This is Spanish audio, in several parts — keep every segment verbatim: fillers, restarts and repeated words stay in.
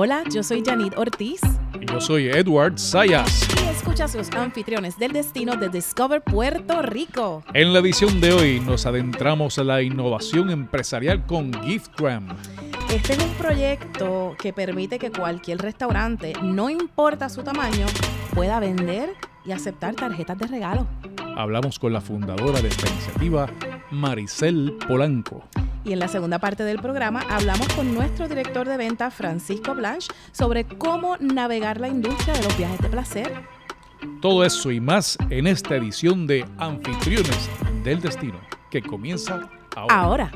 Hola, yo soy Yanith Ortiz. Y yo soy Edward Sayas. Y escuchas los anfitriones del destino de Discover Puerto Rico. En la edición de hoy nos adentramos a la innovación empresarial con Gyftgram. Este es un proyecto que permite que cualquier restaurante, no importa su tamaño, pueda vender y aceptar tarjetas de regalo. Hablamos con la fundadora de esta iniciativa, Maricel Polanco. Y en la segunda parte del programa hablamos con nuestro director de ventas, Francisco Blanch, sobre cómo navegar la industria de los viajes de placer. Todo eso y más en esta edición de Anfitriones del Destino, que comienza ahora. Ahora.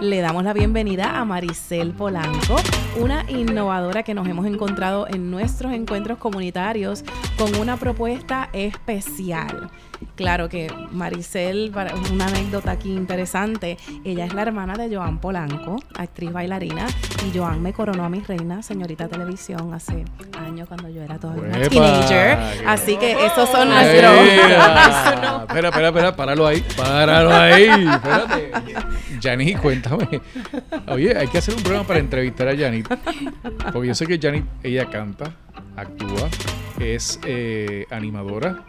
Le damos la bienvenida a Maricel Polanco, una innovadora que nos hemos encontrado en nuestros encuentros comunitarios con una propuesta especial. Claro que Maricel, para una anécdota aquí interesante, ella es la hermana de Joan Polanco, actriz bailarina, y Joan me coronó a mi reina, señorita televisión, hace años cuando yo era todavía una teenager. Así que esos son nuestros. Espera, espera, espera, páralo ahí, páralo ahí, espérate. Janine, cuéntame. Oye, hay que hacer un programa para entrevistar a Janine. Porque yo sé que Janine, ella canta, actúa, es eh, animadora,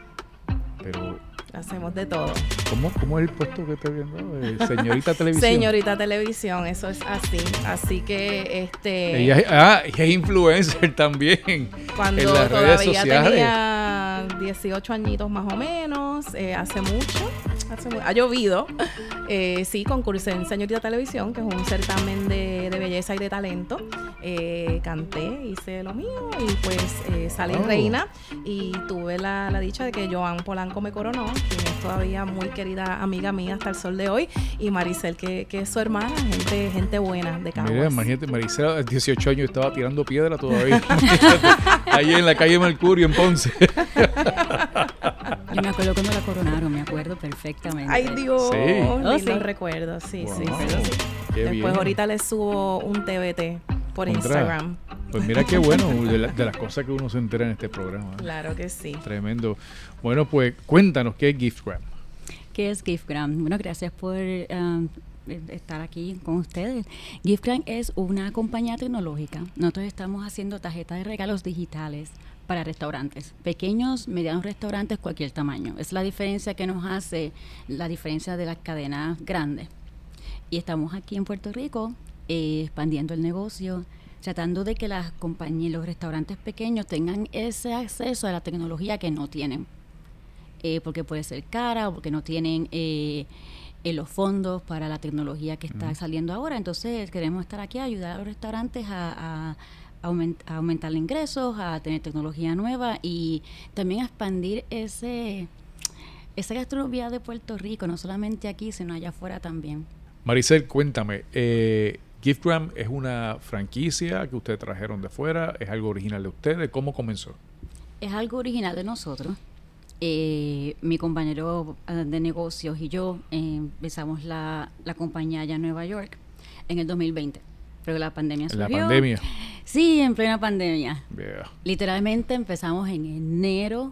pero... Hacemos de todo. ¿Cómo, cómo es el puesto que estoy viendo? Eh, señorita Televisión. Señorita Televisión, eso es así. Así que, este... Ella, ah, ella es influencer también. Cuando en las redes sociales. Tenía dieciocho añitos más o menos, eh, hace mucho. Ha llovido, eh, sí, concursé en Señorita Televisión, que es un certamen de, de belleza y de talento. Eh, canté, hice lo mío y pues eh, salí oh. reina. Y tuve la, la dicha de que Joan Polanco me coronó, quien es todavía muy querida amiga mía hasta el sol de hoy. Y Maricel, que, que es su hermana, gente, gente buena de Caguas. Mira, imagínate, Maricel a dieciocho años estaba tirando piedra todavía. Ahí en la calle Mercurio, en Ponce. Yo me acuerdo cuando la coronaron, me acuerdo perfectamente. Ay, Dios, sí. Oh, sí. Los recuerdo, sí, wow. sí, sí. Qué Después bien. Ahorita les subo un T B T por Contra. Instagram. Pues mira qué bueno, de, la, de las cosas que uno se entera en este programa. Claro que sí. Tremendo. Bueno, pues cuéntanos, ¿qué es Gyftgram? ¿Qué es Gyftgram? Bueno, gracias por... Um, estar aquí con ustedes. Gyftgram es una compañía tecnológica. Nosotros estamos haciendo tarjetas de regalos digitales para restaurantes, pequeños, medianos restaurantes, cualquier tamaño. Es la diferencia que nos hace, la diferencia de las cadenas grandes. Y estamos aquí en Puerto Rico eh, expandiendo el negocio, tratando de que las compañías, los restaurantes pequeños tengan ese acceso a la tecnología que no tienen, eh, porque puede ser cara o porque no tienen... Eh, en los fondos para la tecnología que está mm. saliendo ahora. Entonces queremos estar aquí a ayudar a los restaurantes a, a, aument, a aumentar los ingresos, a tener tecnología nueva y también a expandir ese esa gastronomía de Puerto Rico, no solamente aquí, sino allá afuera también. Maricel, cuéntame, eh, Gyftgram es una franquicia que ustedes trajeron de fuera, es algo original de ustedes, ¿cómo comenzó? Es algo original de nosotros. Eh, mi compañero de negocios y yo eh, empezamos la, la compañía allá en Nueva York en el dos mil veinte, pero la pandemia surgió. ¿La pandemia? Sí, en plena pandemia. Yeah. Literalmente empezamos en enero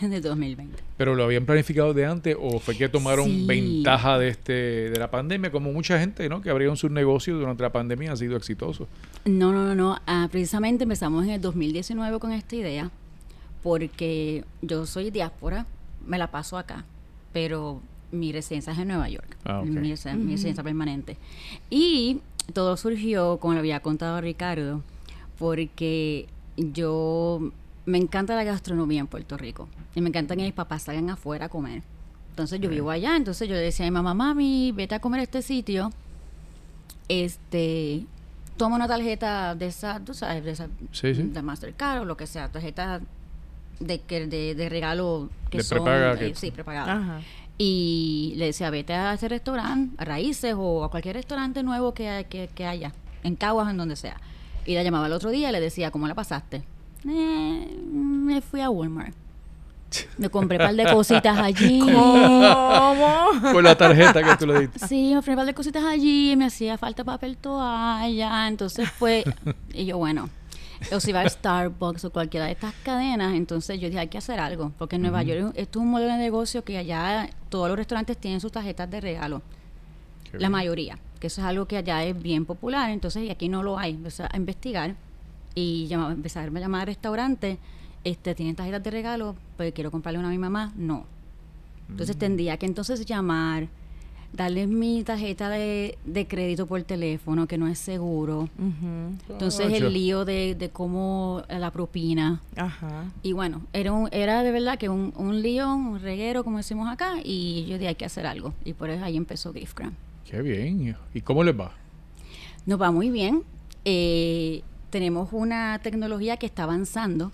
del dos mil veinte. ¿Pero lo habían planificado de antes o fue que tomaron sí. ventaja de este de la pandemia? Como mucha gente, ¿no?, que abrieron sus negocios durante la pandemia y han sido exitosos. No, no, no, no. Ah, precisamente empezamos en el dos mil diecinueve con esta idea. Porque yo soy diáspora, me la paso acá, pero mi residencia es en Nueva York, ah, okay. mi, residencia, mm-hmm. mi residencia permanente. Y todo surgió, como lo había contado Ricardo, porque yo me encanta la gastronomía en Puerto Rico y me encanta que mis papás salgan afuera a comer. Entonces yo okay. vivo allá, entonces yo le decía a mi mamá, mami, vete a comer a este sitio, este... toma una tarjeta de esa, tú sabes, de esa, sí, sí. de Mastercard o lo que sea, tarjeta de que de, de regalo que de son prepaga, eh, que sí, prepagada. Ajá. Y le decía, vete a ese restaurante, a Raíces o a cualquier restaurante nuevo que, que, que haya, en Caguas, en donde sea. Y la llamaba el otro día y le decía, ¿cómo la pasaste? Eh, me fui a Walmart. Me compré un par de cositas allí. ¿Cómo? Con la tarjeta que tú le diste. Sí, me compré un par de cositas allí, me hacía falta papel toalla, entonces pues, y yo bueno, o si iba a Starbucks o cualquiera de estas cadenas, entonces yo dije, hay que hacer algo, porque en Nueva uh-huh. York esto es un modelo de negocio que allá todos los restaurantes tienen sus tarjetas de regalo, Qué la bien. Mayoría, que eso es algo que allá es bien popular, entonces y aquí no lo hay. Empecé a investigar y llamaba, empecé a llamar a restaurantes, este, ¿tienen tarjetas de regalo? Pues quiero comprarle una a mi mamá, no. Entonces mm. tendría que entonces llamar, darles mi tarjeta de, de crédito por teléfono, que no es seguro. Uh-huh. Entonces oh, el lío de, de cómo la propina. Ajá. Y bueno, era un, era de verdad que un, un lío, un reguero, como decimos acá, y yo dije, hay que hacer algo. Y por eso ahí empezó Gyftgram. ¡Qué bien! ¿Y cómo les va? Nos va muy bien. Eh, tenemos una tecnología que está avanzando.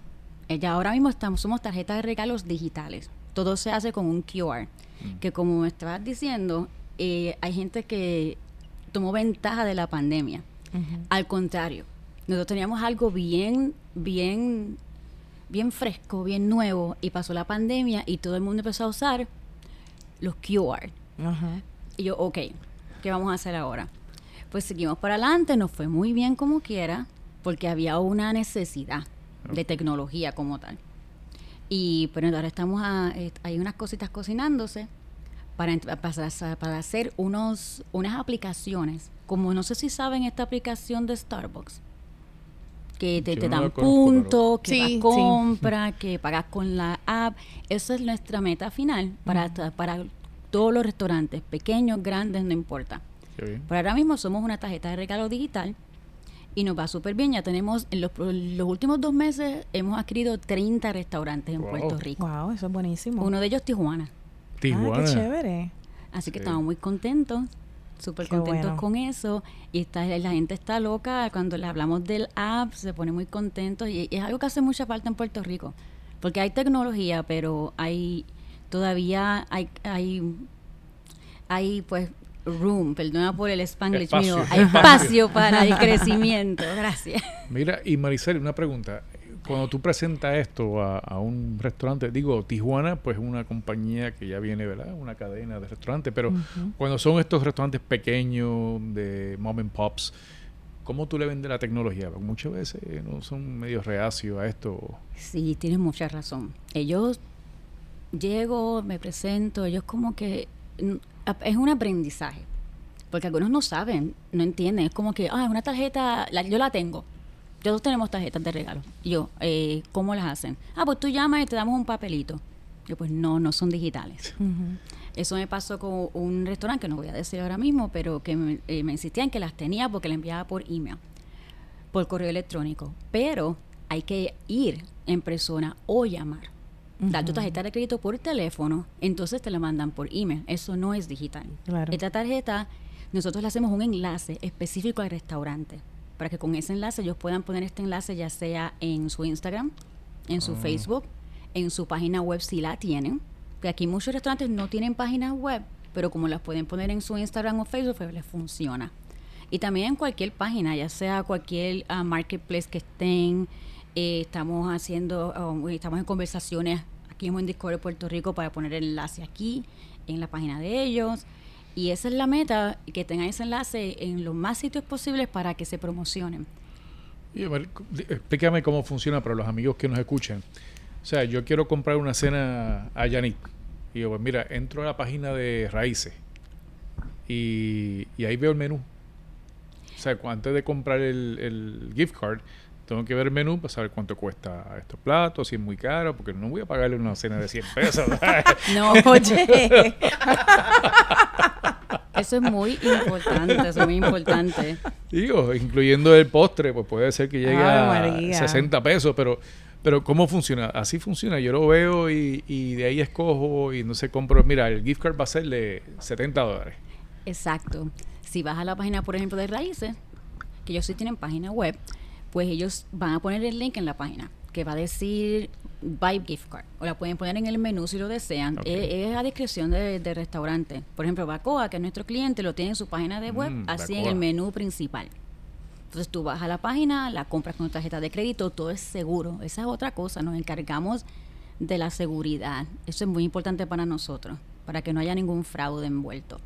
Eh, ya ahora mismo estamos, somos tarjetas de regalos digitales. Todo se hace con un Q R. Mm. Que como estabas diciendo... Eh, hay gente que tomó ventaja de la pandemia. Uh-huh. Al contrario, nosotros teníamos algo bien, bien, bien fresco, bien nuevo, y pasó la pandemia y todo el mundo empezó a usar los Q R. Uh-huh. Y yo, ok, ¿qué vamos a hacer ahora? Pues seguimos para adelante, nos fue muy bien como quiera, porque había una necesidad uh-huh. de tecnología como tal. Y pero ahora estamos, a, eh, hay unas cositas cocinándose. Para, para, para hacer unos unas aplicaciones, como no sé si saben esta aplicación de Starbucks, que te, te dan puntos, que sí, vas compra, sí. que pagas con la app. Esa es nuestra meta final para, uh-huh. para todos los restaurantes, pequeños, grandes, no importa. Por ahora mismo somos una tarjeta de regalo digital y nos va súper bien. Ya tenemos, en los, los últimos dos meses hemos adquirido treinta restaurantes en wow. Puerto Rico. Wow, eso es buenísimo. Uno de ellos Tijuana. Tijuana. Ah, qué chévere. Así que sí. estamos muy contentos, súper contentos bueno. con eso. Y está, la gente está loca. Cuando les hablamos del app, se pone muy contentos. Y, y es algo que hace mucha falta en Puerto Rico. Porque hay tecnología, pero hay todavía hay hay, hay pues room, perdona por el spanglish mío. Hay espacio para el crecimiento. Gracias. Mira, y Maricel, una pregunta. Cuando tú presentas esto a, a un restaurante, digo, Tijuana, pues una compañía que ya viene, ¿verdad? Una cadena de restaurantes, pero uh-huh. cuando son estos restaurantes pequeños de mom and pops, ¿cómo tú le vendes la tecnología? Porque muchas veces no son medio reacios a esto. Sí, tienes mucha razón. Ellos, llego, me presento, ellos como que, es un aprendizaje, porque algunos no saben, no entienden, es como que, ah, una tarjeta, la, yo la tengo. Todos tenemos tarjetas de regalo. Y yo, eh, ¿cómo las hacen? Ah, pues tú llamas y te damos un papelito. Yo, pues no, no son digitales. Uh-huh. Eso me pasó con un restaurante, que no voy a decir ahora mismo, pero que me, eh, me insistían que las tenía porque las enviaba por email, por correo electrónico. Pero hay que ir en persona o llamar. Uh-huh. Dar tu tarjeta de crédito por teléfono, entonces te la mandan por email. Eso no es digital. Claro. Esta tarjeta, nosotros le hacemos un enlace específico al restaurante, para que con ese enlace ellos puedan poner este enlace ya sea en su Instagram, en su oh. Facebook, en su página web si la tienen. Que aquí muchos restaurantes no tienen páginas web, pero como las pueden poner en su Instagram o Facebook, pues les funciona. Y también en cualquier página, ya sea cualquier uh, marketplace que estén, eh, estamos haciendo, um, estamos en conversaciones aquí en Discover Puerto Rico para poner el enlace aquí, en la página de ellos. Y esa es la meta, que tengan ese enlace en los más sitios posibles para que se promocionen. Y a ver, explícame cómo funciona para los amigos que nos escuchan. O sea, yo quiero comprar una cena a Yanith. Y yo, pues mira, entro a la página de Raíces y, y ahí veo el menú. O sea, antes de comprar el, el gift card, tengo que ver el menú para saber cuánto cuesta estos platos, si es muy caro, porque no voy a pagarle una cena de cien pesos. No, oye. Eso es muy importante, eso es muy importante. Digo, incluyendo el postre, pues puede ser que llegue Ay, a sesenta pesos, pero pero ¿cómo funciona? Así funciona, yo lo veo y, y de ahí escojo y no sé, compro. Mira, el gift card va a ser de setenta dólares. Exacto. Si vas a la página, por ejemplo, de Raíces, que ellos sí tienen página web, pues ellos van a poner el link en la página, que va a decir buy gift card, o la pueden poner en el menú si lo desean. Okay. Es, es a discreción de, de restaurante. Por ejemplo, Bacoa, que es nuestro cliente, lo tiene en su página de web, mm, así Bacoa. En el menú principal. Entonces tú vas a la página, la compras con tarjeta de crédito, todo es seguro. Esa es otra cosa, nos encargamos de la seguridad. Eso es muy importante para nosotros, para que no haya ningún fraude envuelto.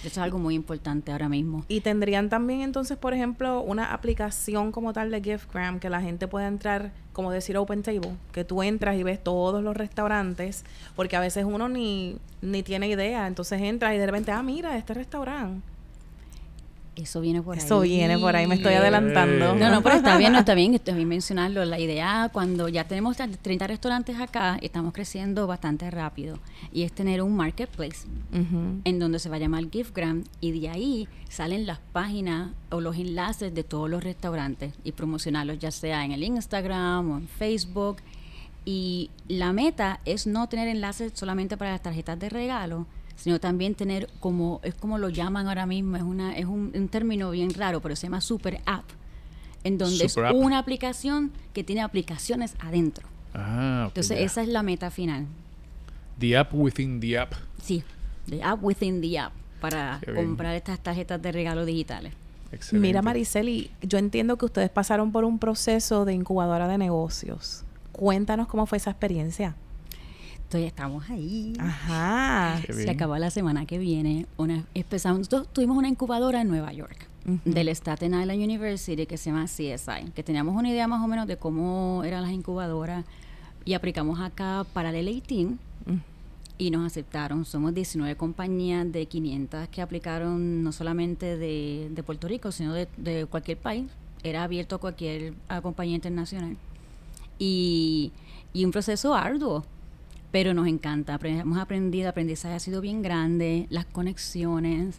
Eso es algo muy importante ahora mismo. ¿Y tendrían también entonces, por ejemplo, una aplicación como tal de Gyftgram que la gente pueda entrar, como decir Open Table, que tú entras y ves todos los restaurantes? Porque a veces uno ni, ni tiene idea, entonces entras y de repente, ah, mira, este restaurante. Eso viene por ahí. Eso viene por ahí, me estoy adelantando. No, no, pero está bien, no está bien, esto es bien mencionarlo. La idea, cuando ya tenemos treinta restaurantes acá, estamos creciendo bastante rápido. Y es tener un marketplace, uh-huh, en donde se va a llamar Gyftgram, y de ahí salen las páginas o los enlaces de todos los restaurantes y promocionarlos, ya sea en el Instagram o en Facebook. Y la meta es no tener enlaces solamente para las tarjetas de regalo, sino también tener, como es como lo llaman ahora mismo, es una es un, un término bien raro, pero se llama super app, en donde super es app. Una aplicación que tiene aplicaciones adentro. Ah, okay, entonces yeah. Esa es la meta final. The app within the app. Sí, the app within the app para comprar estas tarjetas de regalo digitales. Excelente. Mira, Maricel, y yo entiendo que ustedes pasaron por un proceso de incubadora de negocios. Cuéntanos cómo fue esa experiencia. Entonces, estamos ahí. Ajá. Se acabó la semana que viene. Una, empezamos, tuvimos una incubadora en Nueva York, uh-huh, del Staten Island University, que se llama C S I, que teníamos una idea más o menos de cómo eran las incubadoras, y aplicamos acá Parallel dieciocho, uh-huh, y nos aceptaron. Somos diecinueve compañías de quinientas que aplicaron, no solamente de, de Puerto Rico, sino de, de cualquier país. Era abierto a cualquier a compañía internacional. Y, y un proceso arduo, pero nos encanta. Aprend- hemos aprendido, el aprendizaje ha sido bien grande, las conexiones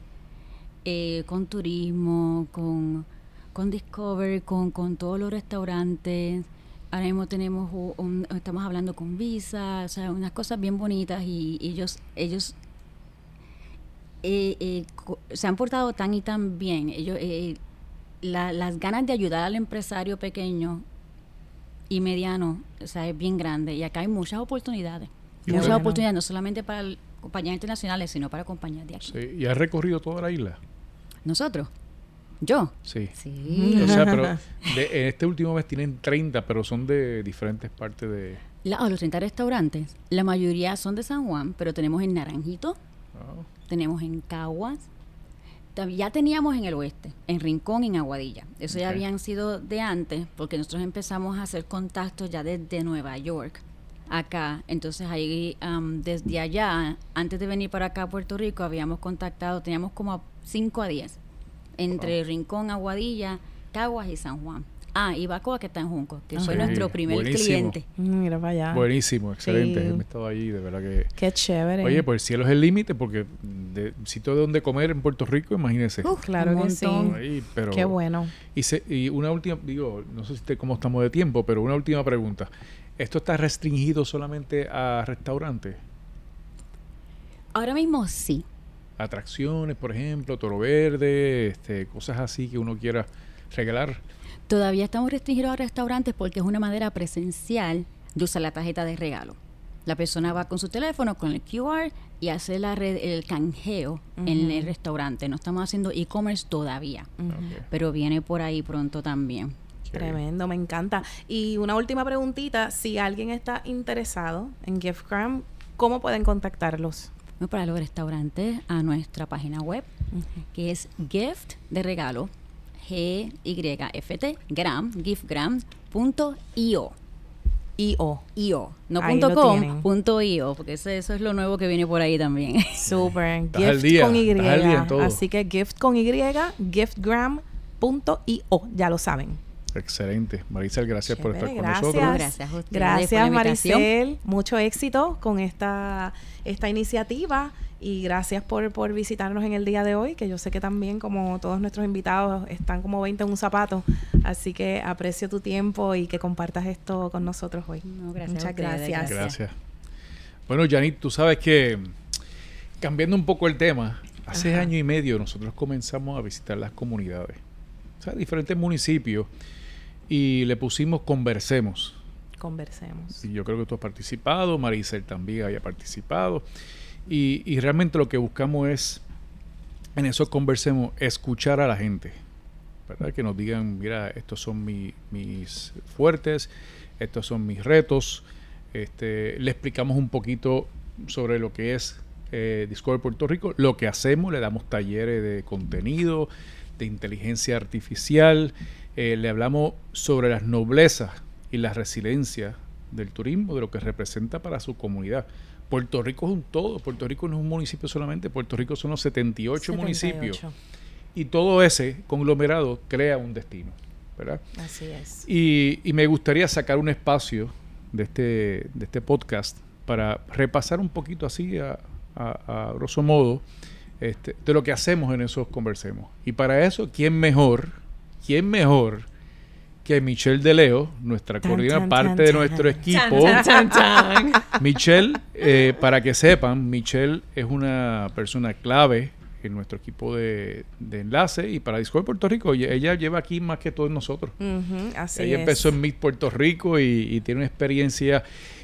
eh, con turismo, con, con Discover, con, con todos los restaurantes. Ahora mismo tenemos un, un, estamos hablando con Visa, o sea, unas cosas bien bonitas, y, y ellos ellos eh, eh, co- se han portado tan y tan bien. Ellos eh, la, las ganas de ayudar al empresario pequeño y mediano, o sea, es bien grande, y acá hay muchas oportunidades. Y muchas bueno. oportunidades, no solamente para compañías internacionales, sino para compañías de aquí. Sí. ¿Y has recorrido toda la isla? ¿Nosotros? ¿Yo? Sí. Sí. O sea, pero de, en este último mes tienen treinta, pero son de diferentes partes de... La, oh, los treinta restaurantes, la mayoría son de San Juan, pero tenemos en Naranjito, oh, tenemos en Caguas, ya teníamos en el oeste, en Rincón y en Aguadilla. Eso okay. ya habían sido de antes, porque nosotros empezamos a hacer contactos ya desde Nueva York, acá. Entonces ahí, um, desde allá, antes de venir para acá a Puerto Rico, habíamos contactado, teníamos como cinco a diez, entre oh. Rincón, Aguadilla, Caguas y San Juan. Ah, y Bacoa, que está en Junco, que ah, fue sí, nuestro primer buenísimo. cliente. Mira para allá. Buenísimo, excelente. Sí. He estado allí, de verdad que... Qué chévere. Oye, pues el cielo es el límite, porque de sitio de donde comer en Puerto Rico, imagínese. Uh, claro que sí. Ahí, pero, qué bueno. Y, se, y una última, digo, no sé si te, cómo estamos de tiempo, pero una última pregunta. ¿Esto está restringido solamente a restaurantes? Ahora mismo sí. Atracciones, por ejemplo, Toro Verde, este, cosas así que uno quiera regalar. Todavía estamos restringidos a restaurantes porque es una manera presencial de usar la tarjeta de regalo. La persona va con su teléfono, con el Q R, y hace la red, el canjeo, uh-huh, en el restaurante. No estamos haciendo e-commerce todavía, uh-huh, okay, pero viene por ahí pronto también. Qué tremendo, bien. Me encanta. Y una última preguntita, si alguien está interesado en Gyftgram, ¿cómo pueden contactarlos? Para los restaurantes, a nuestra página web, uh-huh, que es Gift de Regalo, G Y F T, gram, gyftgram punto i o. I-O. I-O. No punto com, punto I O, porque eso, eso es lo nuevo que viene por ahí también. Súper. Gift con Y. Así que gift con Y, gyftgram punto i o. Ya lo saben. Excelente. Maricel, gracias Chévere, por estar con gracias. nosotros. Gracias a ustedes. Gracias, Maricel. Mucho éxito con esta, esta iniciativa. Y gracias por, por visitarnos en el día de hoy, que yo sé que también, como todos nuestros invitados, están como veinte en un zapato. Así que aprecio tu tiempo y que compartas esto con nosotros hoy. No, gracias Muchas ustedes, gracias. gracias. Bueno, Yanith, tú sabes que, cambiando un poco el tema, hace Ajá. año y medio nosotros comenzamos a visitar las comunidades, o sea, diferentes municipios, y le pusimos Conversemos. Conversemos. Y yo creo que tú has participado, Maricel también había participado. Y, y realmente lo que buscamos es, en eso Conversemos, escuchar a la gente, ¿verdad? Que nos digan, mira, estos son mi, mis fuertes, estos son mis retos. Este, le explicamos un poquito sobre lo que es eh, Discover Puerto Rico, lo que hacemos, le damos talleres de contenido, de inteligencia artificial, eh, le hablamos sobre las noblezas y la resiliencia del turismo, de lo que representa para su comunidad. Puerto Rico es un todo, Puerto Rico no es un municipio solamente, Puerto Rico son los setenta y ocho municipios. y todo ese conglomerado crea un destino, ¿verdad? Así es. Y, y me gustaría sacar un espacio de este, de este podcast para repasar un poquito así a, a, a grosso modo este, de lo que hacemos en esos conversemos. Y para eso, ¿quién mejor? ¿Quién mejor que Michelle DeLeo, nuestra coordinadora, parte de nuestro equipo? Michelle, eh, para que sepan, Michelle es una persona clave en nuestro equipo de, de enlace y para Discover Puerto Rico. Ella lleva aquí más que todos nosotros. Uh-huh, así ella es. Empezó en Meet Puerto Rico y, y tiene una experiencia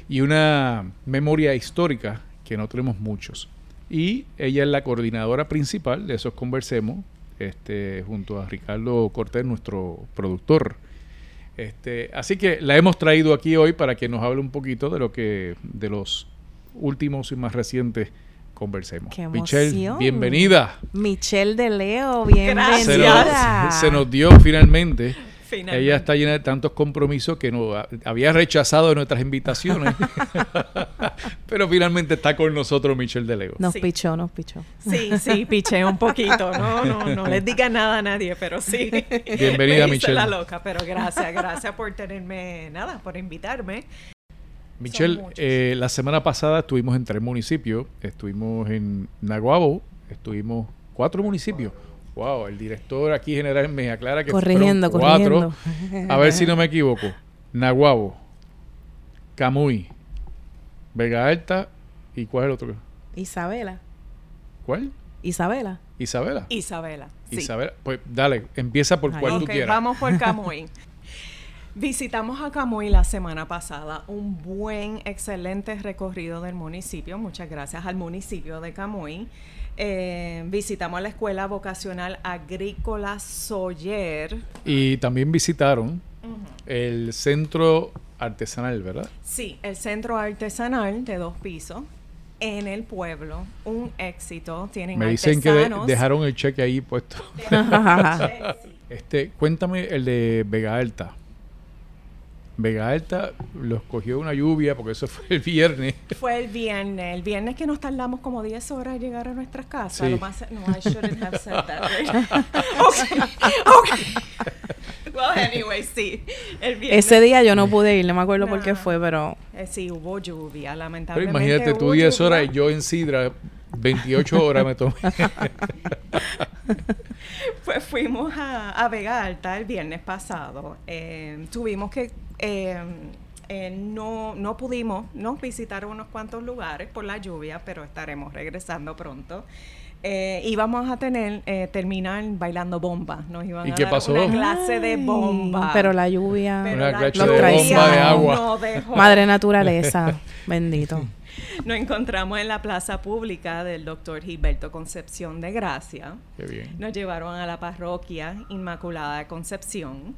y una memoria histórica que no tenemos muchos. Y ella es la coordinadora principal de esos conversemos, este, junto a Ricardo Cortés, nuestro productor. Este, así que la hemos traído aquí hoy para que nos hable un poquito de lo que, de los últimos y más recientes conversemos. ¡Qué emoción! Michelle, bienvenvenida. Michelle DeLeo, bienvenida. Se nos, se nos dio finalmente. Finalmente. Ella está llena de tantos compromisos que no había rechazado nuestras invitaciones. Pero finalmente está con nosotros Michelle DeLeo. Nos sí. pichó, nos pichó. Sí, sí, piché un poquito. No, no, no les diga nada a nadie, pero sí. Bienvenida, me Michelle. Me la loca, pero gracias, gracias por tenerme, nada, por invitarme. Michelle, eh, la semana pasada estuvimos en tres municipios. Estuvimos en Naguabo, estuvimos cuatro municipios. Wow, el director aquí general me aclara que corrigiendo, fueron cuatro. Corrigiendo. A ver si no me equivoco. Naguabo, Camuy, Vega Alta y ¿cuál es el otro? Isabela. ¿Cuál? Isabela. Isabela. Isabela. Sí. Isabela. Pues dale, empieza por cual okay, tú quieras. Vamos por Camuy. Visitamos a Camuy la semana pasada, un buen, excelente recorrido del municipio. Muchas gracias al municipio de Camuy. Eh, visitamos la Escuela Vocacional Agrícola Soller. Y también visitaron uh-huh. el Centro Artesanal, ¿verdad? Sí, el Centro Artesanal de dos pisos en el pueblo. Un éxito. Tienen Me dicen artesanos. Que de- dejaron el cheque ahí puesto. Este, cuéntame el de Vega Alta. Vega Alta los cogió una lluvia porque eso fue el viernes. Fue el viernes. El viernes que nos tardamos como diez horas en llegar a nuestras casas. Sí. Lo más, no, I shouldn't have said that. Okay, okay. Well, anyway, sí. El viernes. Ese día yo no pude ir, no me acuerdo nah. por qué fue, pero... Eh, sí, hubo lluvia, lamentablemente. Pero imagínate, tú diez horas y yo en sidra, veintiocho horas me tomé. Pues fuimos a, a Vega Alta el viernes pasado. Eh, tuvimos que... Eh, eh, no, no pudimos no visitar unos cuantos lugares por la lluvia, pero estaremos regresando pronto. Eh, íbamos a tener eh, terminar bailando bomba. Nos iban ¿Y a qué dar pasó? Una clase Ay, de bomba. Pero la lluvia pero una la, los traía, de agua. No dejó. Madre naturaleza, bendito. Nos encontramos en la plaza pública del doctor Gilberto Concepción de Gracia. Qué bien. Nos llevaron a la parroquia Inmaculada de Concepción.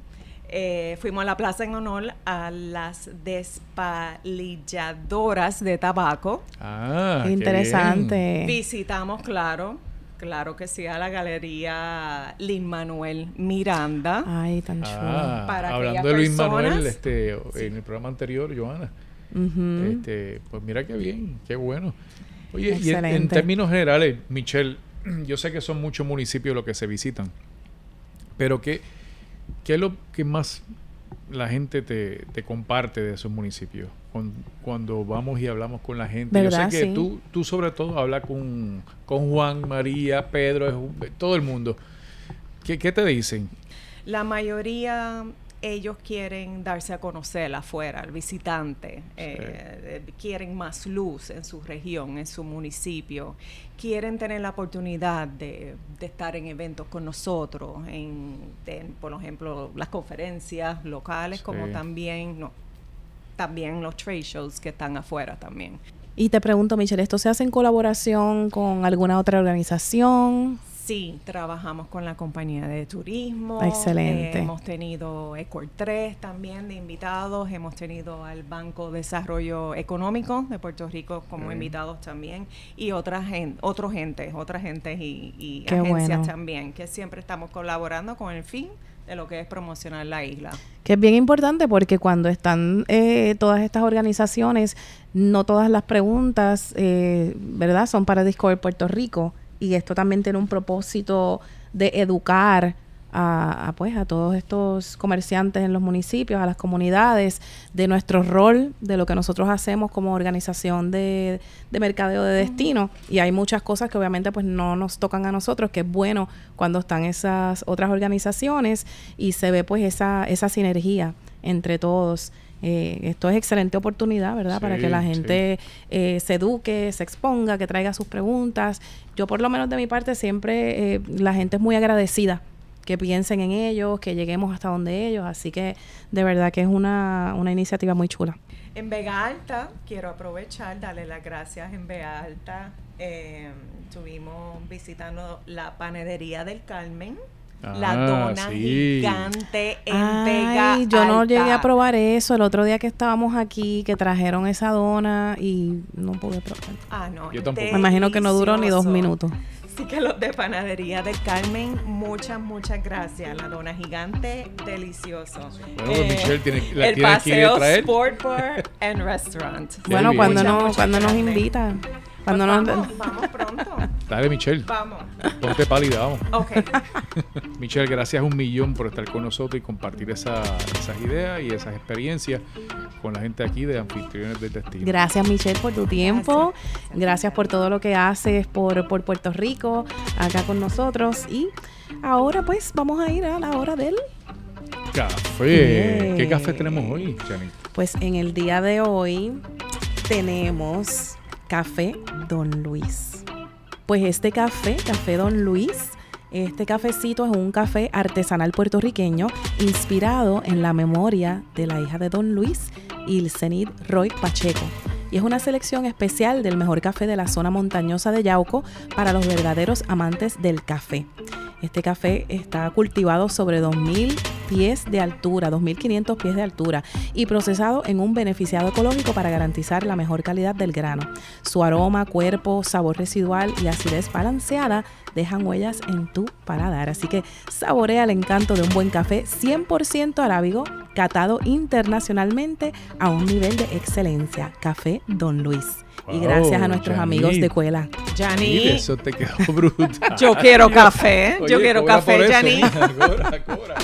Eh, fuimos a la plaza en honor a las despalilladoras de tabaco. Ah, interesante. Visitamos, claro, claro que sí, a la galería Lin Manuel Miranda. Ay, tan chulo. Ah, para hablando de Luis personas, Manuel, este, sí. en el programa anterior, Johanna, uh-huh. este, pues mira qué bien, qué bueno. Oye, excelente. Y en, en términos generales, Michelle, yo sé que son muchos municipios los que se visitan, pero que ¿qué es lo que más la gente te, te comparte de esos municipios? Cuando, cuando vamos y hablamos con la gente. Yo sé que sí. tú, tú sobre todo hablas con, con Juan, María, Pedro, todo el mundo. ¿Qué, qué te dicen? La mayoría... Ellos quieren darse a conocer afuera, al visitante, sí. eh, quieren más luz en su región, en su municipio, quieren tener la oportunidad de, de estar en eventos con nosotros, en, de, por ejemplo, las conferencias locales, sí. como también, no, también los trade shows que están afuera también. Y te pregunto, Michelle, ¿esto se hace en colaboración con alguna otra organización? Sí, trabajamos con la compañía de turismo. Excelente. Eh, hemos tenido Ecor tres también de invitados. Hemos tenido al Banco de Desarrollo Económico de Puerto Rico como mm. invitados también. Y otras gen- otros entes, otras entes y, y agencias bueno. también, que siempre estamos colaborando con el fin de lo que es promocionar la isla. Que es bien importante porque cuando están eh, todas estas organizaciones, no todas las preguntas, eh, ¿verdad?, son para Discover Puerto Rico. Y esto también tiene un propósito de educar a, a, pues, a todos estos comerciantes en los municipios, a las comunidades, de nuestro rol, de lo que nosotros hacemos como organización de, de mercadeo de destino. Uh-huh. Y hay muchas cosas que obviamente pues no nos tocan a nosotros, que es bueno cuando están esas otras organizaciones y se ve pues esa, esa sinergia entre todos. Eh, esto es excelente oportunidad, ¿verdad? Sí, para que la gente sí. eh, se eduque, se exponga, que traiga sus preguntas. Yo por lo menos de mi parte siempre eh, la gente es muy agradecida, que piensen en ellos, que lleguemos hasta donde ellos. Así que de verdad que es una, una iniciativa muy chula. En Vega Alta, quiero aprovechar, darle las gracias en Vega Alta. Eh, estuvimos visitando la panadería del Carmen. La dona ah, sí. gigante en Vega Alta. Yo no llegué a probar eso el otro día que estábamos aquí, que trajeron esa dona y no pude probar. Ah, no. Yo tampoco. Me imagino que no duró ni dos minutos. Así que los de Panadería del Carmen, muchas, muchas gracias. La dona gigante, delicioso. Bueno, eh, Michelle tiene, la el tiene que ir a traer. El paseo Sport Bar and Restaurant. Bueno, cuando, muchas, no, muchas cuando nos invitan. Cuando pues nos... Vamos, vamos pronto. Dale, Michelle. Vamos. Ponte pálida, vamos. Okay. Michelle, gracias un millón por estar con nosotros y compartir esa, esas ideas y esas experiencias con la gente aquí de Anfitriones del Destino. Gracias, Michelle, por tu tiempo. Gracias, gracias por todo lo que haces por, por Puerto Rico, acá con nosotros. Y ahora, pues, vamos a ir a la hora del... Café. Yeah. ¿Qué café tenemos hoy, Janine? Pues, en el día de hoy tenemos... Café Don Luis. Pues este café, Café Don Luis, este cafecito es un café artesanal puertorriqueño inspirado en la memoria de la hija de Don Luis, Ilsenid Roy Pacheco. Y es una selección especial del mejor café de la zona montañosa de Yauco para los verdaderos amantes del café. Este café está cultivado sobre dos mil pies de altura, dos mil quinientos pies de altura y procesado en un beneficiado ecológico para garantizar la mejor calidad del grano. Su aroma, cuerpo, sabor residual y acidez balanceada dejan huellas en tu paladar. Así que saborea el encanto de un buen café cien por ciento arábigo, catado internacionalmente a un nivel de excelencia. Café Don Luis. Wow, y gracias a nuestros Janine. amigos de Cuela. Janine, eso te quedó brutal. Yo quiero café. Oye, yo quiero café, Janine. Cobra, cobra.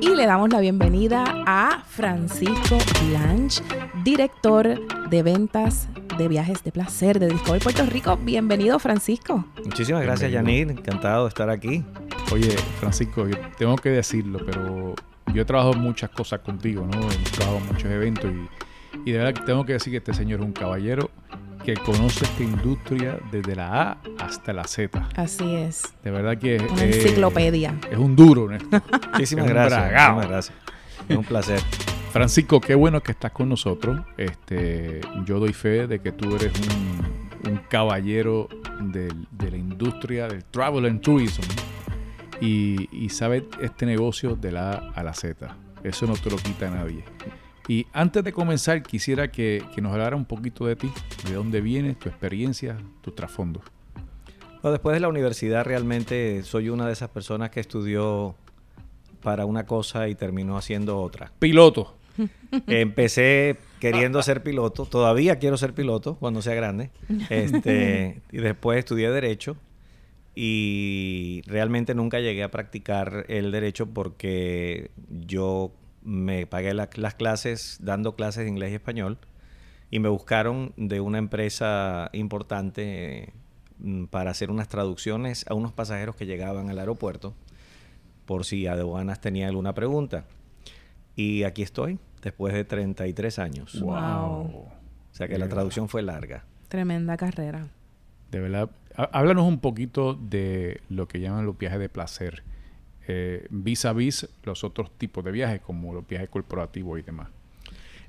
Y le damos la bienvenida a Francisco Blanch, director de ventas de Viajes de Placer de Discover Puerto Rico. Bienvenido, Francisco. Muchísimas gracias, Janine. Encantado de estar aquí. Oye, Francisco, yo tengo que decirlo, pero yo he trabajado muchas cosas contigo, ¿no? He trabajado muchos eventos y, y de verdad tengo que decir que este señor es un caballero que conoce esta industria desde la A hasta la Z. Así es. De verdad que es... Una eh, enciclopedia. Es un duro, Néstor. Muchísimas gracias. Muchísimas gracias. Es un placer. Francisco, qué bueno que estás con nosotros. Este, yo doy fe de que tú eres un, un caballero del, de la industria del travel and tourism y, y sabes este negocio de la A a la Z. Eso no te lo quita a nadie. Y antes de comenzar, quisiera que, que nos hablara un poquito de ti, de dónde vienes, tu experiencia, tu trasfondo. Bueno, después de la universidad realmente soy una de esas personas que estudió para una cosa y terminó haciendo otra. Piloto. Empecé queriendo ser piloto, todavía quiero ser piloto cuando sea grande. Este, y después estudié Derecho y realmente nunca llegué a practicar el Derecho porque yo... Me pagué la, las clases, dando clases de inglés y español, y me buscaron de una empresa importante eh, para hacer unas traducciones a unos pasajeros que llegaban al aeropuerto, por si aduanas tenía alguna pregunta. Y aquí estoy, después de treinta y tres años. ¡Wow! O sea que de la verdad. Traducción fue larga. Tremenda carrera. De verdad. Háblanos un poquito de lo que llaman los viajes de placer. Eh, vis a vis los otros tipos de viajes como los viajes corporativos y demás.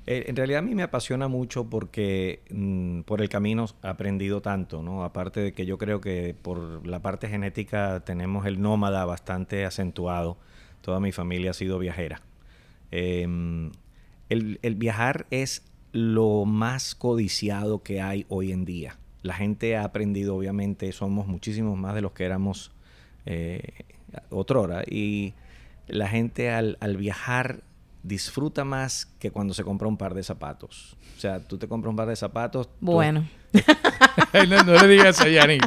Eh, en realidad a mí me apasiona mucho porque mm, por el camino he aprendido tanto, ¿no? Aparte de que yo creo que por la parte genética tenemos el nómada bastante acentuado. Toda mi familia ha sido viajera. Eh, el, el viajar es lo más codiciado que hay hoy en día. La gente ha aprendido, obviamente, somos muchísimos más de los que éramos eh, otrora, y la gente al, al viajar disfruta más que cuando se compra un par de zapatos. O sea, tú te compras un par de zapatos... Bueno. Tú... no, no le digas a Yanith.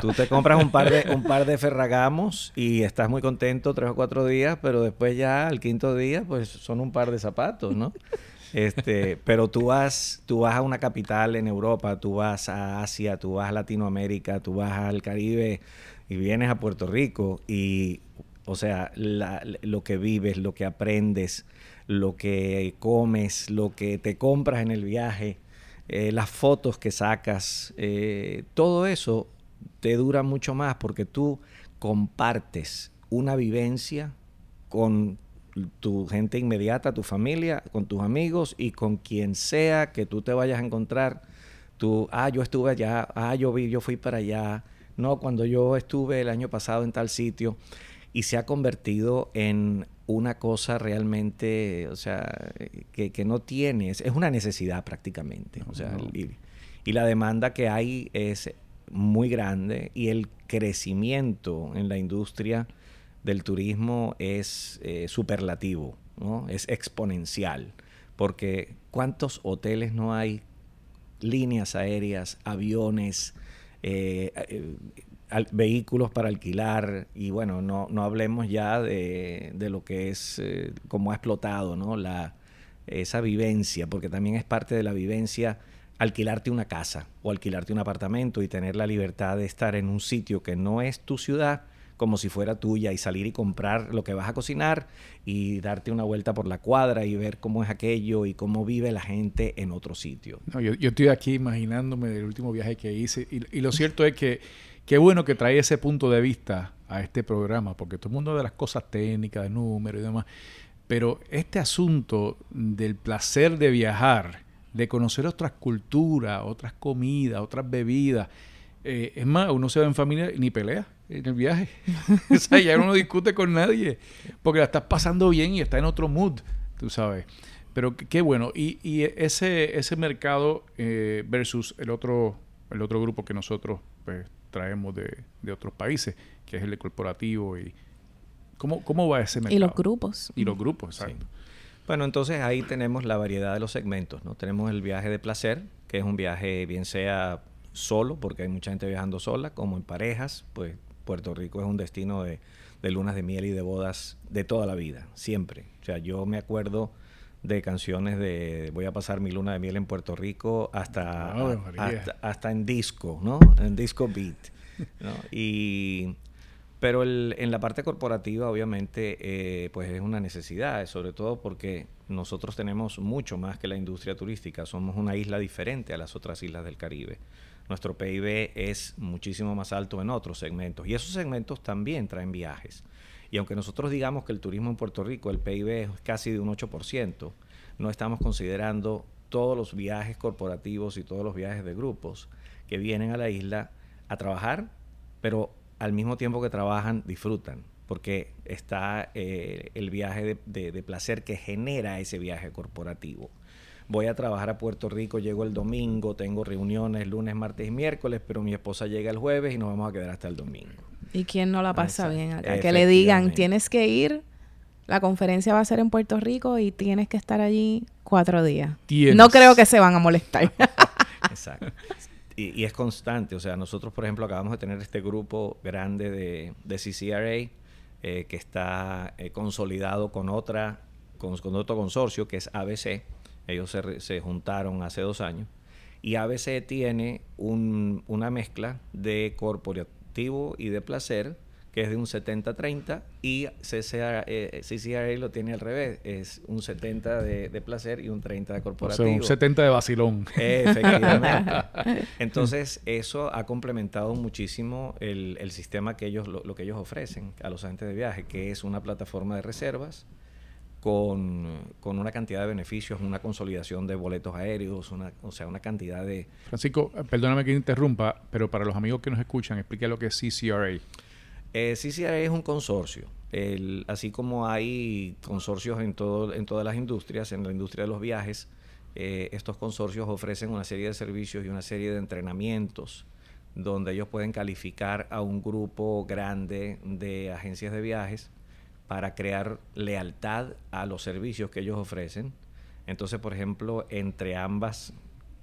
Tú te compras un par, de, un par de Ferragamos y estás muy contento tres o cuatro días, pero después ya al quinto día, pues son un par de zapatos, ¿no? Este, pero tú vas, tú vas a una capital en Europa, tú vas a Asia, tú vas a Latinoamérica, tú vas al Caribe y vienes a Puerto Rico y... O sea, la, lo que vives, lo que aprendes, lo que comes, lo que te compras en el viaje, eh, las fotos que sacas, eh, todo eso te dura mucho más porque tú compartes una vivencia con tu gente inmediata, tu familia, con tus amigos y con quien sea que tú te vayas a encontrar. Tú, ah, yo estuve allá, ah, yo vi, yo fui para allá. No, cuando yo estuve el año pasado en tal sitio... Y se ha convertido en una cosa realmente, o sea, que, que no tienes, es una necesidad prácticamente. No, o sea, no. y, y la demanda que hay es muy grande y el crecimiento en la industria del turismo es eh, superlativo, ¿no? Es exponencial, porque ¿cuántos hoteles no hay? Líneas aéreas, aviones, eh, eh, Al, vehículos para alquilar y bueno, no, no hablemos ya de, de lo que es, eh, cómo ha explotado, ¿no? La, esa vivencia, porque también es parte de la vivencia alquilarte una casa o alquilarte un apartamento y tener la libertad de estar en un sitio que no es tu ciudad como si fuera tuya y salir y comprar lo que vas a cocinar y darte una vuelta por la cuadra y ver cómo es aquello y cómo vive la gente en otro sitio. No, yo, yo estoy aquí imaginándome del último viaje que hice y, y lo cierto es que qué bueno que trae ese punto de vista a este programa, porque todo el mundo de las cosas técnicas, de números y demás, pero este asunto del placer de viajar, de conocer otras culturas, otras comidas, otras bebidas, eh, es más, uno se va en familia y ni pelea en el viaje. O sea, ya uno no discute con nadie, porque la estás pasando bien y está en otro mood, tú sabes. Pero qué bueno. Y, y ese, ese mercado eh, versus el otro, el otro grupo que nosotros... pues, traemos de, de otros países, que es el corporativo y... ¿Cómo, cómo va ese mercado? Y los grupos. Y los grupos, exacto. Sí. Bueno, entonces ahí tenemos la variedad de los segmentos, ¿no? Tenemos el viaje de placer, que es un viaje bien sea solo, porque hay mucha gente viajando sola, como en parejas, pues Puerto Rico es un destino de, de lunas de miel y de bodas de toda la vida, siempre. O sea, yo me acuerdo... de canciones de voy a pasar mi luna de miel en Puerto Rico hasta, oh, hasta, hasta en disco, ¿no? En disco beat, ¿no? Y, pero el, en la parte corporativa obviamente eh, pues es una necesidad, sobre todo porque nosotros tenemos mucho más que la industria turística. Somos una isla diferente a las otras islas del Caribe. Nuestro P I B es muchísimo más alto en otros segmentos y esos segmentos también traen viajes. Y aunque nosotros digamos que el turismo en Puerto Rico, el P I B es casi de un ocho por ciento, no estamos considerando todos los viajes corporativos y todos los viajes de grupos que vienen a la isla a trabajar, pero al mismo tiempo que trabajan, disfrutan, porque está eh, el viaje de, de, de placer que genera ese viaje corporativo. Voy a trabajar a Puerto Rico, llego el domingo, tengo reuniones lunes, martes y miércoles, pero mi esposa llega el jueves y nos vamos a quedar hasta el domingo. ¿Y quién no la pasa bien acá? Que le digan, tienes que ir, la conferencia va a ser en Puerto Rico y tienes que estar allí cuatro días. ¿Tienes? No creo que se van a molestar. Exacto. Y, y es constante. O sea, nosotros, por ejemplo, acabamos de tener este grupo grande de, de C C R A eh, que está eh, consolidado con, otra, con, con otro consorcio que es A B C. Ellos se, se juntaron hace dos años. Y A B C tiene un, una mezcla de corporativo y de placer, que es de un setenta a treinta, y C C R A, eh, C C R A lo tiene al revés, es un setenta de, de placer y un treinta de corporativo. O sea, un setenta de vacilón. Eh, efectivamente. Entonces, eso ha complementado muchísimo el, el sistema que ellos, lo, lo que ellos ofrecen a los agentes de viaje, que es una plataforma de reservas con, con una cantidad de beneficios, una consolidación de boletos aéreos, una, o sea, una cantidad de... Francisco, perdóname que interrumpa, pero para los amigos que nos escuchan, explica lo que es C C R A. Eh, C C R A es un consorcio. El, así como hay consorcios en, todo, en todas las industrias, en la industria de los viajes, eh, estos consorcios ofrecen una serie de servicios y una serie de entrenamientos donde ellos pueden calificar a un grupo grande de agencias de viajes para crear lealtad a los servicios que ellos ofrecen. Entonces, por ejemplo, entre ambas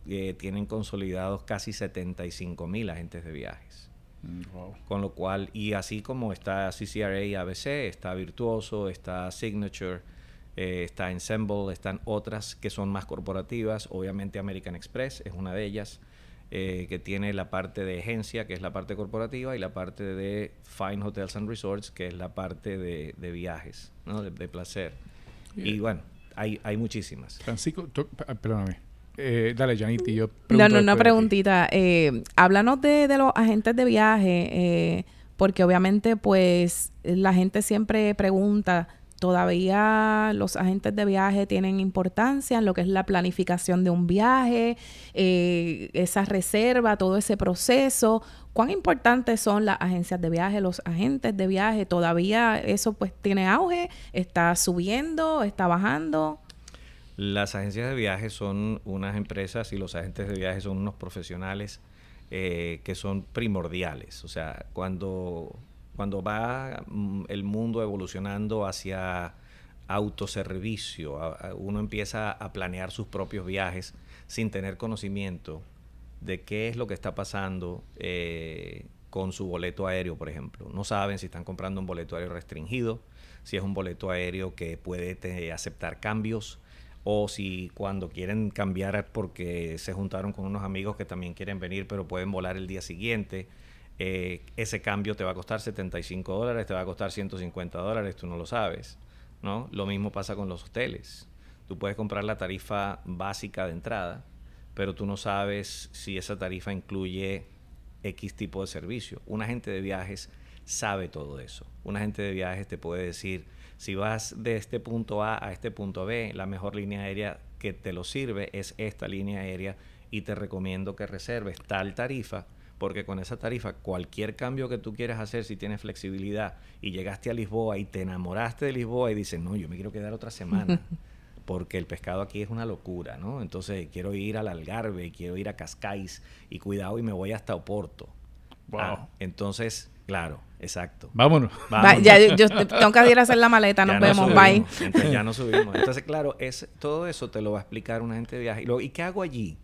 eh, tienen consolidados casi setenta y cinco mil agentes de viajes. Wow. Con lo cual, y así como está C C R A y A B C, está Virtuoso, está Signature, eh, está Ensemble, están otras que son más corporativas. Obviamente American Express es una de ellas, eh, que tiene la parte de agencia, que es la parte corporativa, y la parte de Fine Hotels and Resorts, que es la parte de, de viajes, ¿no? De, de placer. Yeah. Y bueno, hay, hay muchísimas. Francisco, tú, perdóname. Eh, dale, Yanith, y yo pregunto. No, no, una preguntita. Eh, háblanos de, de los agentes de viaje, eh, porque obviamente, pues, la gente siempre pregunta, ¿todavía los agentes de viaje tienen importancia en lo que es la planificación de un viaje, eh, esa reserva, todo ese proceso? ¿Cuán importantes son las agencias de viaje, los agentes de viaje? ¿Todavía eso, pues, tiene auge? ¿Está subiendo? ¿Está bajando? Las agencias de viaje son unas empresas y los agentes de viaje son unos profesionales eh, que son primordiales. O sea, cuando, cuando va el mundo evolucionando hacia autoservicio, a, a, uno empieza a planear sus propios viajes sin tener conocimiento de qué es lo que está pasando eh, con su boleto aéreo, por ejemplo. No saben si están comprando un boleto aéreo restringido, si es un boleto aéreo que puede te, aceptar cambios, o si cuando quieren cambiar porque se juntaron con unos amigos que también quieren venir pero pueden volar el día siguiente, eh, ese cambio te va a costar setenta y cinco dólares, te va a costar ciento cincuenta dólares, tú no lo sabes, ¿no? Lo mismo pasa con los hoteles. Tú puedes comprar la tarifa básica de entrada, pero tú no sabes si esa tarifa incluye X tipo de servicio. Un agente de viajes sabe todo eso. Un agente de viajes te puede decir, si vas de este punto A a este punto B, la mejor línea aérea que te lo sirve es esta línea aérea y te recomiendo que reserves tal tarifa, porque con esa tarifa cualquier cambio que tú quieras hacer, si tienes flexibilidad y llegaste a Lisboa y te enamoraste de Lisboa y dices, no, yo me quiero quedar otra semana porque el pescado aquí es una locura, ¿no? Entonces quiero ir al Algarve, quiero ir a Cascais y cuidado y me voy hasta Oporto. Wow. Ah, entonces, claro. Exacto. Vámonos. Vámonos. Va, ya, yo, yo tengo que ir a hacer la maleta. Nos ya vemos. No bye. Entonces, ya no subimos. Entonces, claro, es, todo eso te lo va a explicar un agente de viaje. Y, luego, ¿y qué hago allí?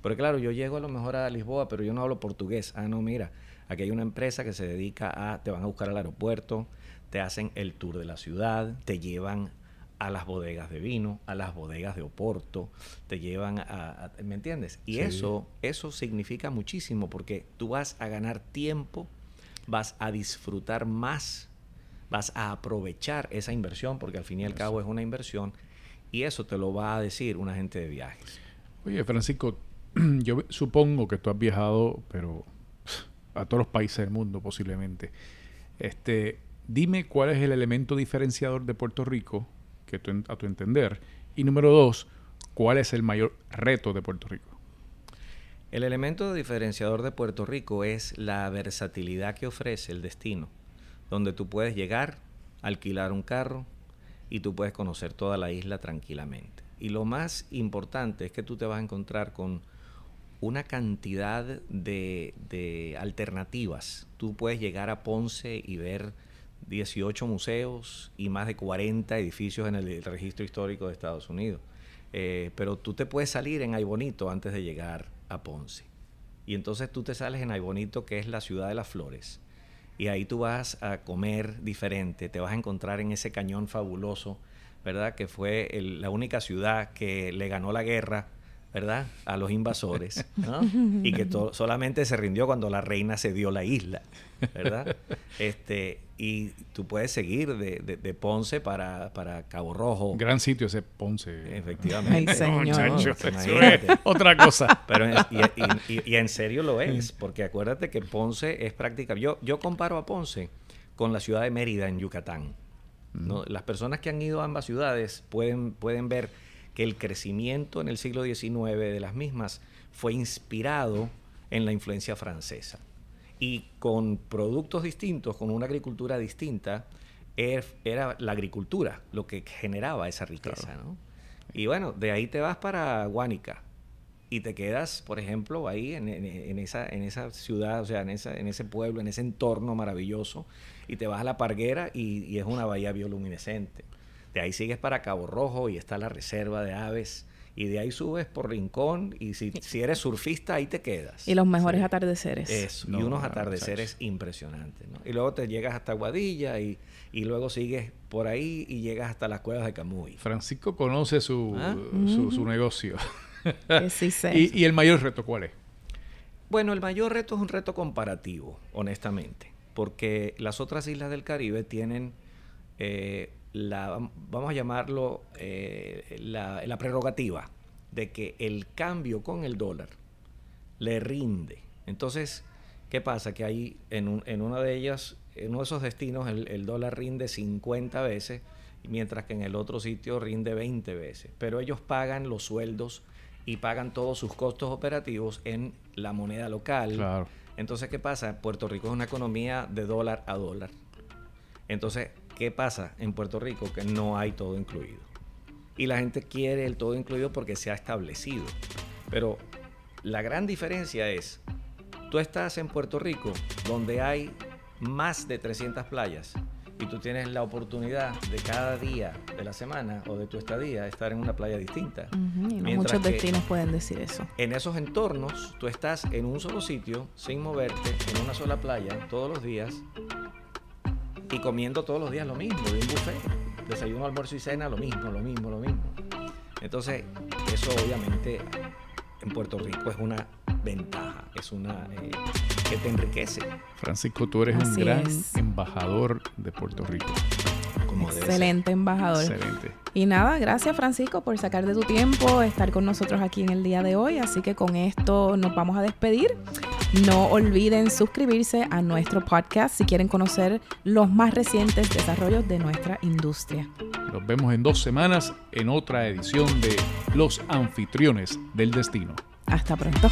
Porque, claro, yo llego a lo mejor a Lisboa, pero yo no hablo portugués. Ah, no, mira. Aquí hay una empresa que se dedica a... Te van a buscar al aeropuerto, te hacen el tour de la ciudad, te llevan a las bodegas de vino, a las bodegas de Oporto, te llevan a... a ¿me entiendes? Y sí. eso, eso significa muchísimo porque tú vas a ganar tiempo, vas a disfrutar más, vas a aprovechar esa inversión, porque al fin y al cabo es una inversión, y eso te lo va a decir un agente de viajes. Oye, Francisco, yo supongo que tú has viajado, pero a todos los países del mundo posiblemente. Este, dime cuál es el elemento diferenciador de Puerto Rico, que tú, a tu entender, y número dos, ¿cuál es el mayor reto de Puerto Rico? El elemento diferenciador de Puerto Rico es la versatilidad que ofrece el destino, donde tú puedes llegar, alquilar un carro y tú puedes conocer toda la isla tranquilamente. Y lo más importante es que tú te vas a encontrar con una cantidad de, de alternativas. Tú puedes llegar a Ponce y ver dieciocho museos y más de cuarenta edificios en el registro histórico de Estados Unidos. Eh, pero tú te puedes salir en Aibonito antes de llegar a Ponce. Y entonces tú te sales en Aibonito, que es la ciudad de las flores. Y ahí tú vas a comer diferente, te vas a encontrar en ese cañón fabuloso, ¿verdad? Que fue el, la única ciudad que le ganó la guerra, ¿verdad? A los invasores, ¿no? Y que to- solamente se rindió cuando la reina cedió la isla, ¿verdad? Este, y tú puedes seguir de, de, de Ponce para, para Cabo Rojo. Gran sitio ese Ponce. Efectivamente. Ay, señor. No, no, es otra cosa. Pero en, y, y, y, y en serio lo es, porque acuérdate que Ponce es prácticamente... Yo, yo comparo a Ponce con la ciudad de Mérida en Yucatán, ¿no? Mm. Las personas que han ido a ambas ciudades pueden, pueden ver que el crecimiento en el siglo diecinueve de las mismas fue inspirado en la influencia francesa. Y con productos distintos, con una agricultura distinta, er, era la agricultura lo que generaba esa riqueza, claro, ¿no? Y bueno, de ahí te vas para Guánica, y te quedas, por ejemplo, ahí en, en, en, esa, en esa ciudad, o sea, en, esa, en ese pueblo, en ese entorno maravilloso, y te vas a La Parguera y, y es una bahía bioluminescente. De ahí sigues para Cabo Rojo y está la reserva de aves, y de ahí subes por Rincón y si, si eres surfista, ahí te quedas. Y los mejores, sí, atardeceres. Eso, no, y unos no, atardeceres no, impresionantes, ¿no? Y luego te llegas hasta Guadilla y, y luego sigues por ahí y llegas hasta las cuevas de Camuy. Francisco conoce su, ¿ah? su, su negocio. Sí, sí. ¿Y, ¿Y el mayor reto cuál es? Bueno, el mayor reto es un reto comparativo, honestamente, porque las otras islas del Caribe tienen, eh, la, vamos a llamarlo, eh, la, la prerrogativa de que el cambio con el dólar le rinde. Entonces, ¿qué pasa? Que ahí en, un, en una de ellas, en uno de esos destinos, el, el dólar rinde cincuenta veces, mientras que en el otro sitio rinde veinte veces. Pero ellos pagan los sueldos y pagan todos sus costos operativos en la moneda local. Claro. Entonces, ¿qué pasa? Puerto Rico es una economía de dólar a dólar. Entonces, ¿qué pasa en Puerto Rico? Que no hay todo incluido. Y la gente quiere el todo incluido porque se ha establecido. Pero la gran diferencia es, tú estás en Puerto Rico, donde hay más de trescientas playas, y tú tienes la oportunidad de cada día de la semana o de tu estadía estar en una playa distinta. Uh-huh, y no muchos destinos pueden decir eso. En esos entornos, tú estás en un solo sitio, sin moverte, en una sola playa, todos los días, y comiendo todos los días lo mismo, de un buffet. Desayuno, almuerzo y cena, lo mismo, lo mismo, lo mismo. Entonces, eso obviamente en Puerto Rico es una ventaja, es una... Eh, que te enriquece. Francisco, tú eres Así un gran es. embajador de Puerto Rico. Como Excelente embajador. Excelente. Y nada, gracias Francisco por sacar de tu tiempo, estar con nosotros aquí en el día de hoy. Así que con esto nos vamos a despedir. No olviden suscribirse a nuestro podcast si quieren conocer los más recientes desarrollos de nuestra industria. Nos vemos en dos semanas en otra edición de Los Anfitriones del Destino. Hasta pronto.